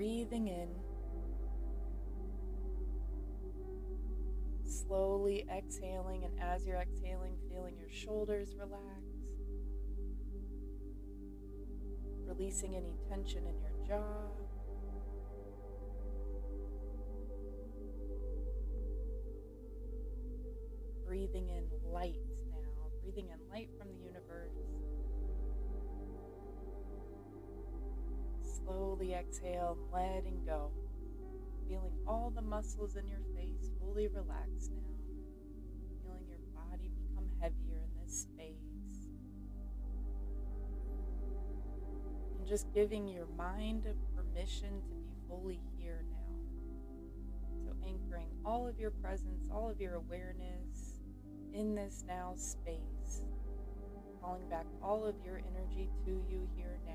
breathing in. Slowly exhaling, and as you're exhaling, feeling your shoulders relax. Releasing any tension in your jaw. Breathing in light now, breathing in light from the universe. Slowly exhale, letting go. Feeling all the muscles in your face fully relaxed now. Feeling your body become heavier in this space. And just giving your mind permission to be fully here now. So anchoring all of your presence, all of your awareness in this now space. Calling back all of your energy to you here now.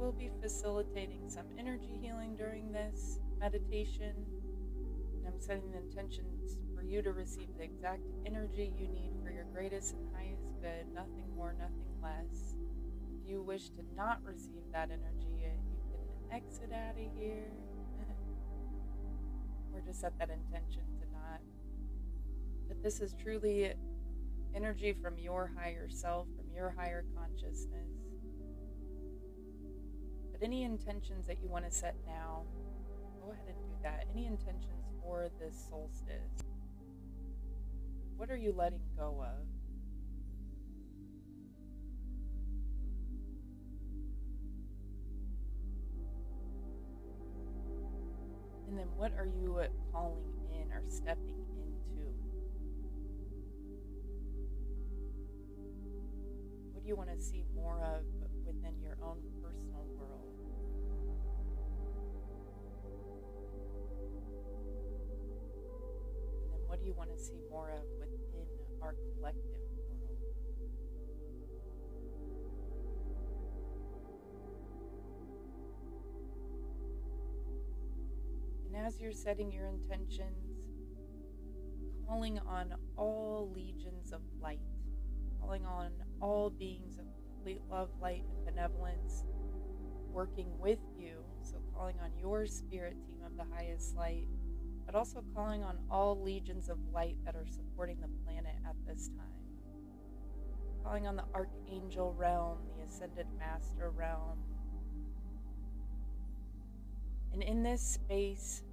We'll be facilitating some energy healing during this meditation, and I'm setting intentions for you to receive the exact energy you need for your greatest and highest good, nothing more, nothing less. If you wish to not receive that energy, you can exit out of here, or just set that intention to not. But this is truly energy from your higher self, from your higher consciousness. Any intentions that you want to set now, go ahead and do that. Any intentions for this solstice? What are you letting go of? And then what are you calling in or stepping into? What do you want to see more of within your own personal world? What do you want to see more of within our collective world? And as you're setting your intentions, calling on all legions of light, calling on all beings of complete love, light, and benevolence, working with you, so calling on your spirit team of the highest light, but also calling on all legions of light that are supporting the planet at this time. Calling on the Archangel realm, the Ascended Master realm. And in this space,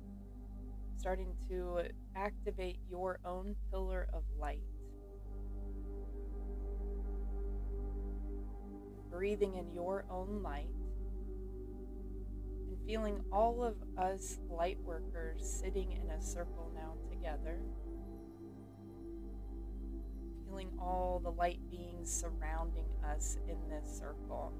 starting to activate your own pillar of light. Breathing in your own light. Feeling all of us light workers sitting in a circle now together. Feeling all the light beings surrounding us in this circle.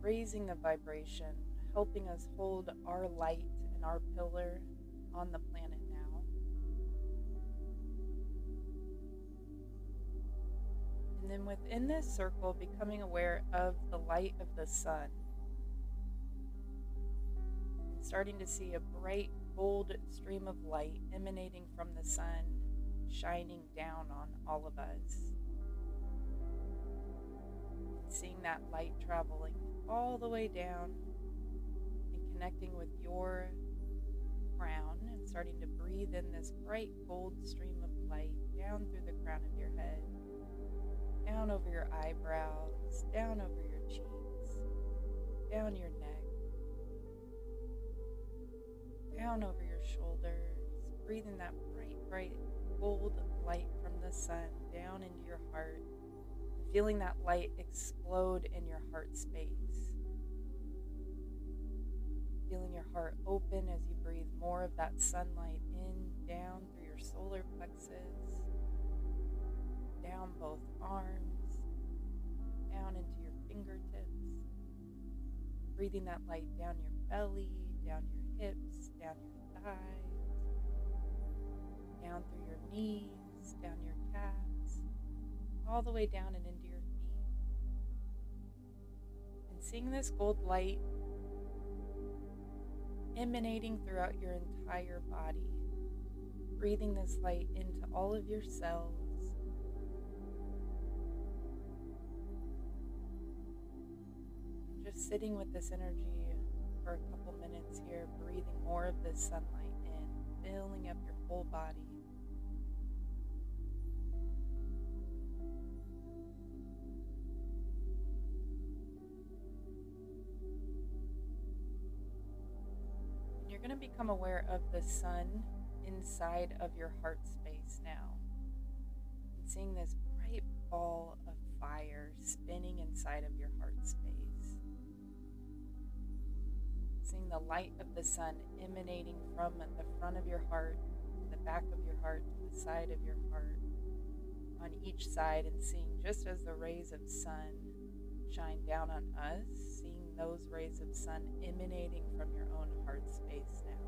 Raising the vibration, helping us hold our light and our pillar on the planet now. And then within this circle, becoming aware of the light of the sun. And starting to see a bright, gold stream of light emanating from the sun, shining down on all of us. And seeing that light traveling all the way down and connecting with your crown, and starting to breathe in this bright, gold stream of light down through the crown of your head. Down over your eyebrows, down over your cheeks, down your neck, down over your shoulders, breathing that bright, bright gold light from the sun down into your heart, and feeling that light explode in your heart space. Feeling your heart open as you breathe more of that sunlight in, down through your solar plexus. Down both arms, down into your fingertips, breathing that light down your belly, down your hips, down your thighs, down through your knees, down your calves, all the way down and into your feet. And seeing this gold light emanating throughout your entire body, breathing this light into all of your cells. Just sitting with this energy for a couple minutes here, breathing more of this sunlight in, filling up your whole body. You're going to become aware of the sun inside of your heart space now. And seeing this bright ball of fire spinning inside of your heart space. Seeing the light of the sun emanating from the front of your heart, to the back of your heart, to the side of your heart, on each side, and seeing just as the rays of sun shine down on us, seeing those rays of sun emanating from your own heart space now.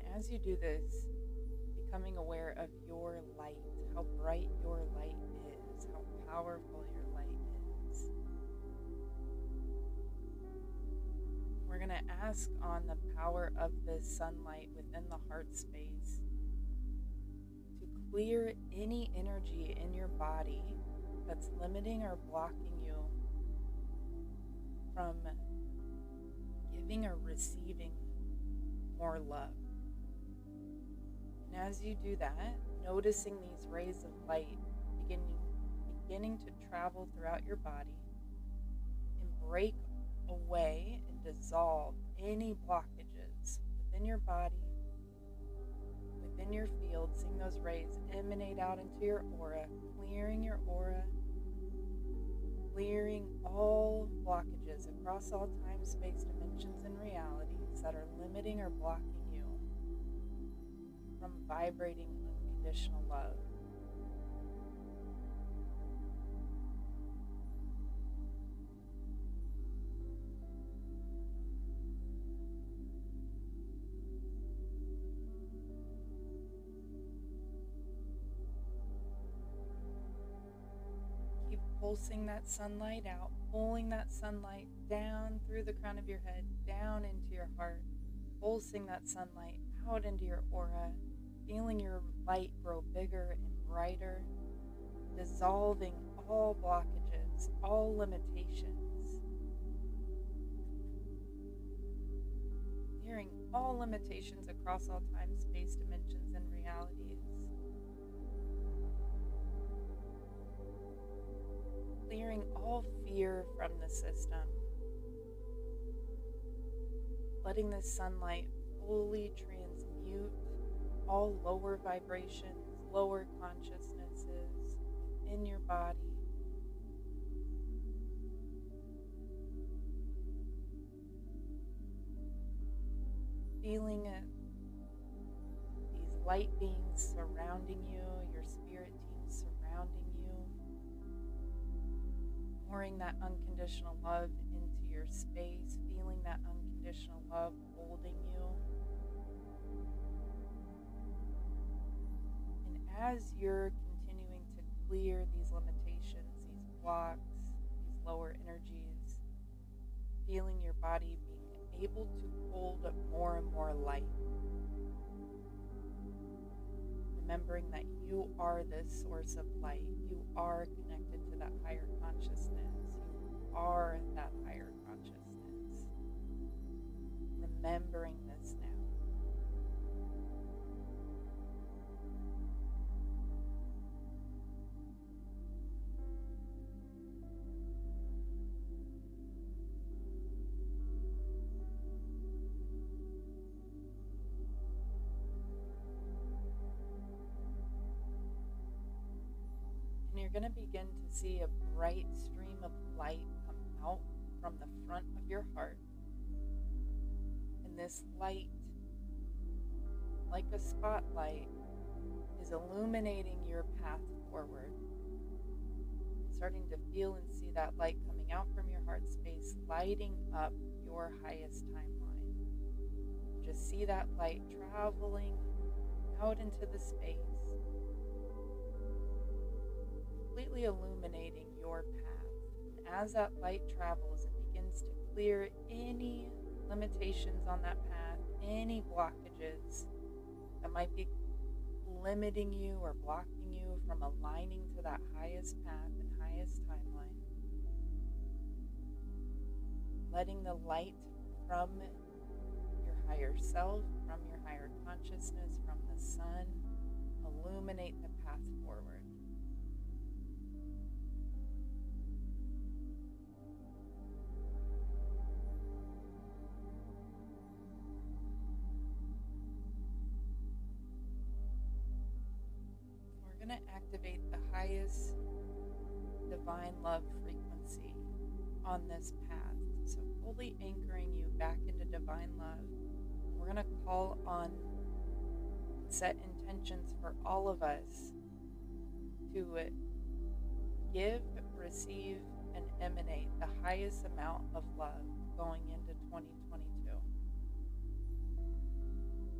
And as you do this, becoming aware of your light, how bright your light is, how powerful your light is. We're going to ask on the power of this sunlight within the heart space. Clear any energy in your body that's limiting or blocking you from giving or receiving more love. And as you do that, noticing these rays of light beginning to travel throughout your body and break away and dissolve any blockages within your body, in your field, seeing those rays emanate out into your aura, clearing your aura, clearing all blockages across all time, space, dimensions, and realities that are limiting or blocking you from vibrating unconditional love. Pulsing that sunlight out, pulling that sunlight down through the crown of your head, down into your heart, pulsing that sunlight out into your aura, feeling your light grow bigger and brighter, dissolving all blockages, all limitations, clearing all limitations across all time, space, dimensions, and realities. Clearing all fear from the system, letting the sunlight fully transmute all lower vibrations, lower consciousnesses in your body. Feeling these light beings surrounding you, your spirit team surrounding you. Pouring that unconditional love into your space, feeling that unconditional love holding you. And as you're continuing to clear these limitations, these blocks, these lower energies, feeling your body being able to hold up more and more light. Remembering that you are this source of light. You are connected to that higher consciousness. You are that higher consciousness. Remembering this now. You're going to begin to see a bright stream of light come out from the front of your heart. And this light, like a spotlight, is illuminating your path forward. Starting to feel and see that light coming out from your heart space, lighting up your highest timeline. Just see that light traveling out into the space, completely illuminating your path. And as that light travels, it begins to clear any limitations on that path, any blockages that might be limiting you or blocking you from aligning to that highest path and highest timeline. Letting the light from your higher self, from your higher consciousness, from the sun, illuminate the path forward. We're going to activate the highest divine love frequency on this path. So fully anchoring you back into divine love. We're going to call on and set intentions for all of us to give, receive, and emanate the highest amount of love going into 2022.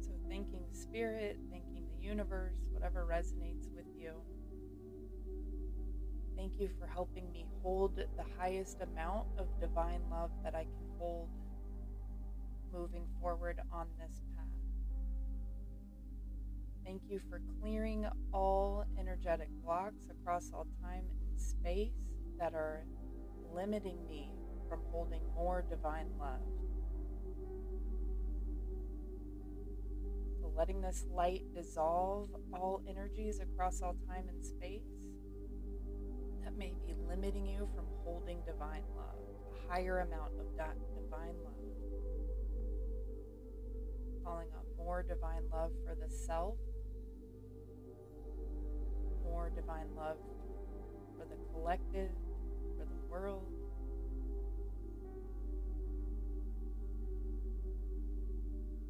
So thanking spirit, thanking the universe, whatever resonates with you. Thank you for helping me hold the highest amount of divine love that I can hold moving forward on this path. Thank you for clearing all energetic blocks across all time and space that are limiting me from holding more divine love. So letting this light dissolve all energies across all time and space that may be limiting you from holding divine love, a higher amount of that divine love. Calling on more divine love for the self, more divine love for the collective, for the world.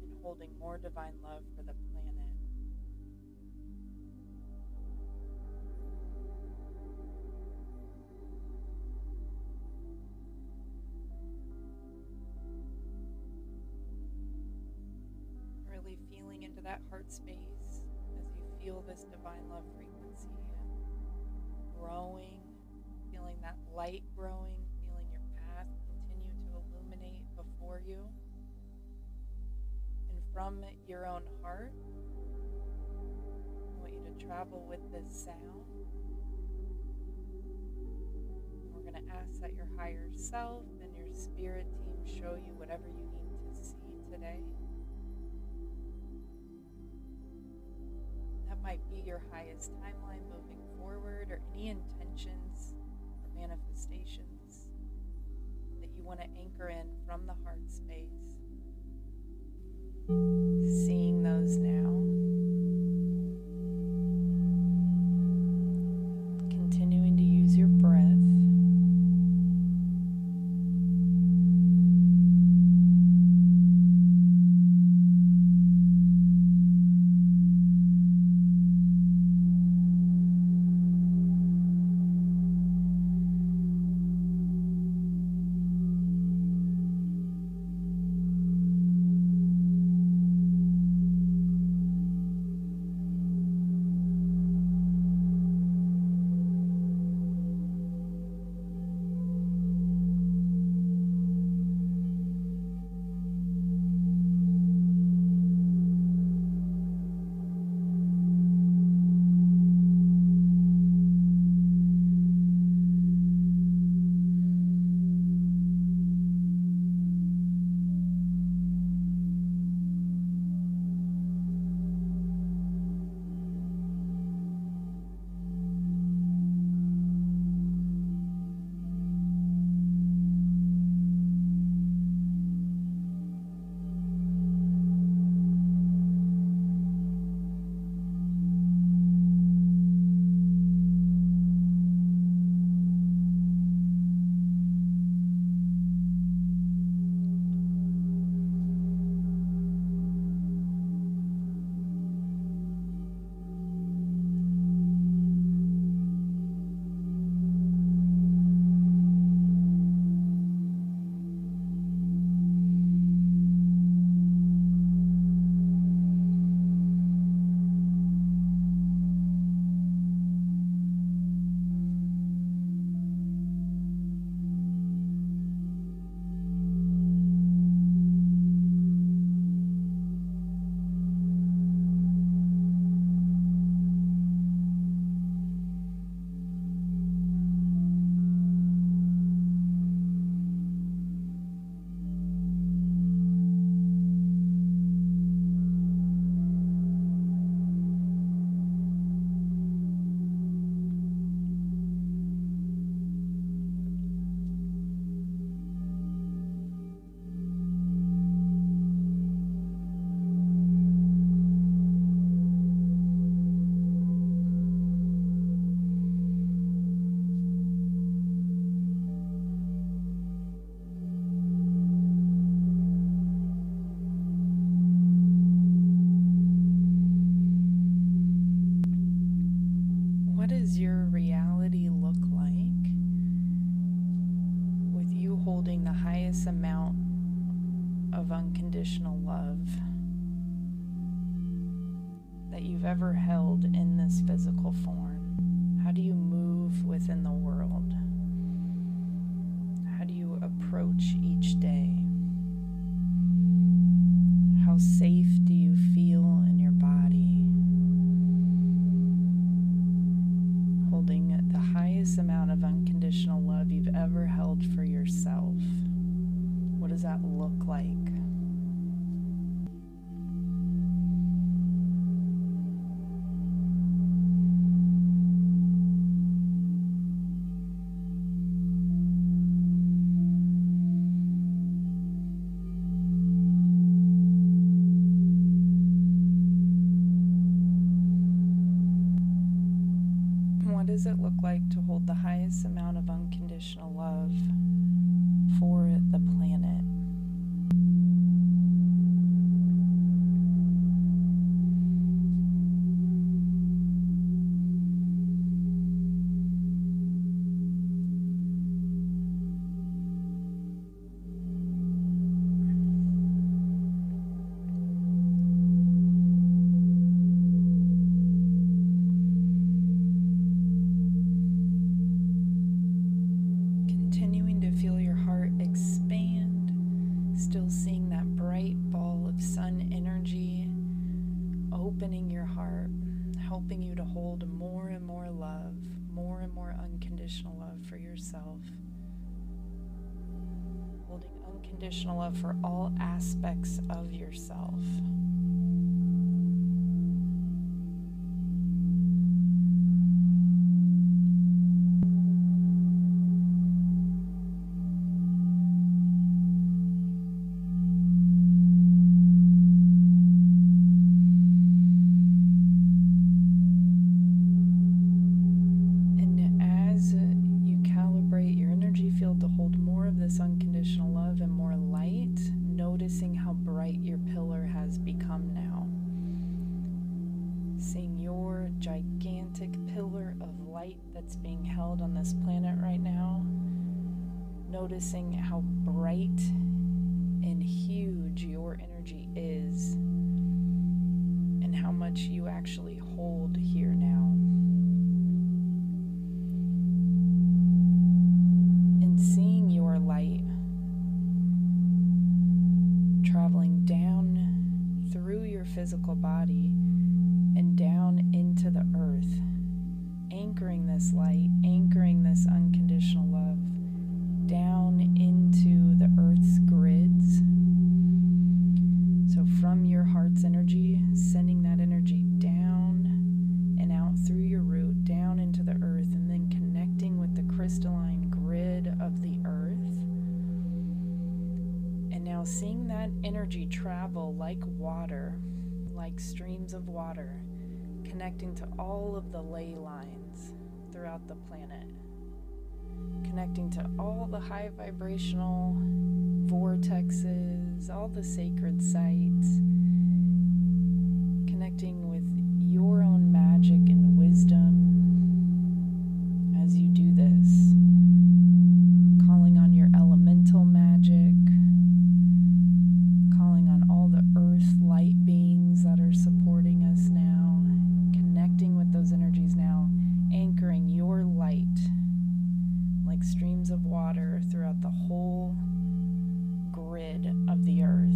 And holding more divine love for the planet. Feeling into that heart space as you feel this divine love frequency growing, feeling that light growing, feeling your path continue to illuminate before you. And from your own heart, I want you to travel with this sound. And we're going to ask that your higher self and your spirit team show you whatever you need to see today. Might be your highest timeline moving forward, or any intentions or manifestations that you want to anchor in from the heart space. Seeing those now. Continuing to use your breath. holding the highest amount of unconditional love that you've ever held in this physical form? How do you move within the world? How do you approach each day? How safe do you feel in your body? Holding the highest amount of unconditional love you've ever held for yourself. What does that look like? What does it look like to hold the highest amount of unconditional love for the planet? Feel your heart expand, still seeing that bright ball of sun energy opening your heart, helping you to hold more and more love, more and more unconditional love for yourself, holding unconditional love for all aspects of yourself. To hold more of this unconditional love and more light, noticing how bright your pillar has become now. Seeing your gigantic pillar of light that's being held on this planet right now, noticing how bright and huge your energy is and how much you actually hold here now. Seeing your light traveling down through your physical body and down into the earth, anchoring this light, anchoring this unconditional love down into the earth's grids. So from your heart's energy, sending that energy down and out through your root, down into the earth, and then connecting with the crystalline grid of the earth. And now seeing that energy travel like water, like streams of water, connecting to all of the ley lines throughout the planet, connecting to all the high vibrational vortexes, all the sacred sites, connecting with your own magic and wisdom as you do this. Calling on your elemental magic, calling on all the earth light beings that are supporting us now, connecting with those energies now, anchoring your light like streams of water throughout the whole grid of the earth.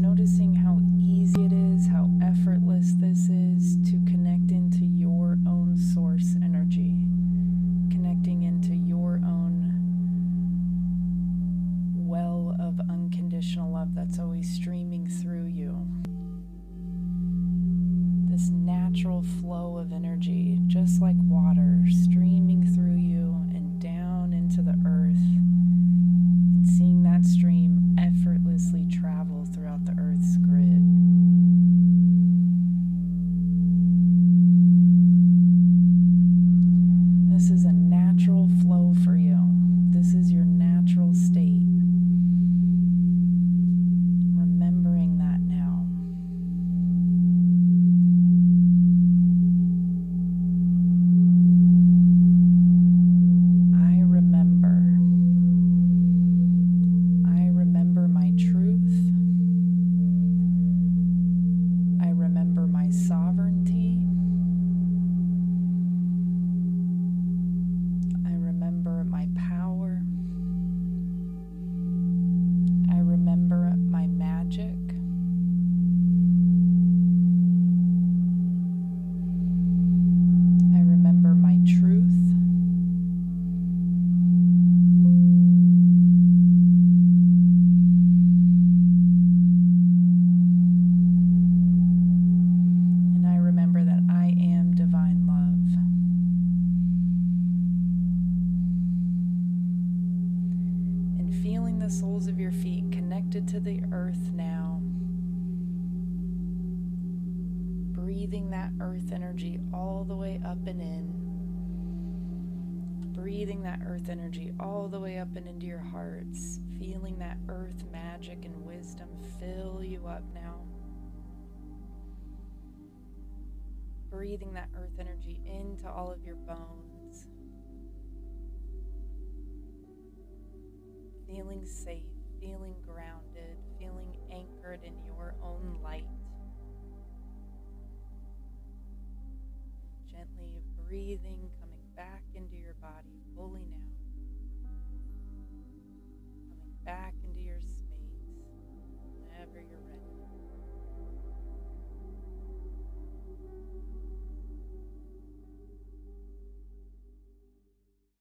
Noticing how easy it is, how effortless this is to connect into your own source energy, connecting into your own well of unconditional love that's always streaming through you. This natural flow of energy, just like water, streaming through you and down into the earth, and seeing that stream effortlessly travel throughout the earth's grid. breathing that earth energy all the way up and in. Breathing that earth energy all the way up and into your hearts. Feeling that earth magic and wisdom fill you up now. Breathing that earth energy into all of your bones. Feeling safe, feeling grounded, feeling anchored in your own light. Gently breathing, coming back into your body, fully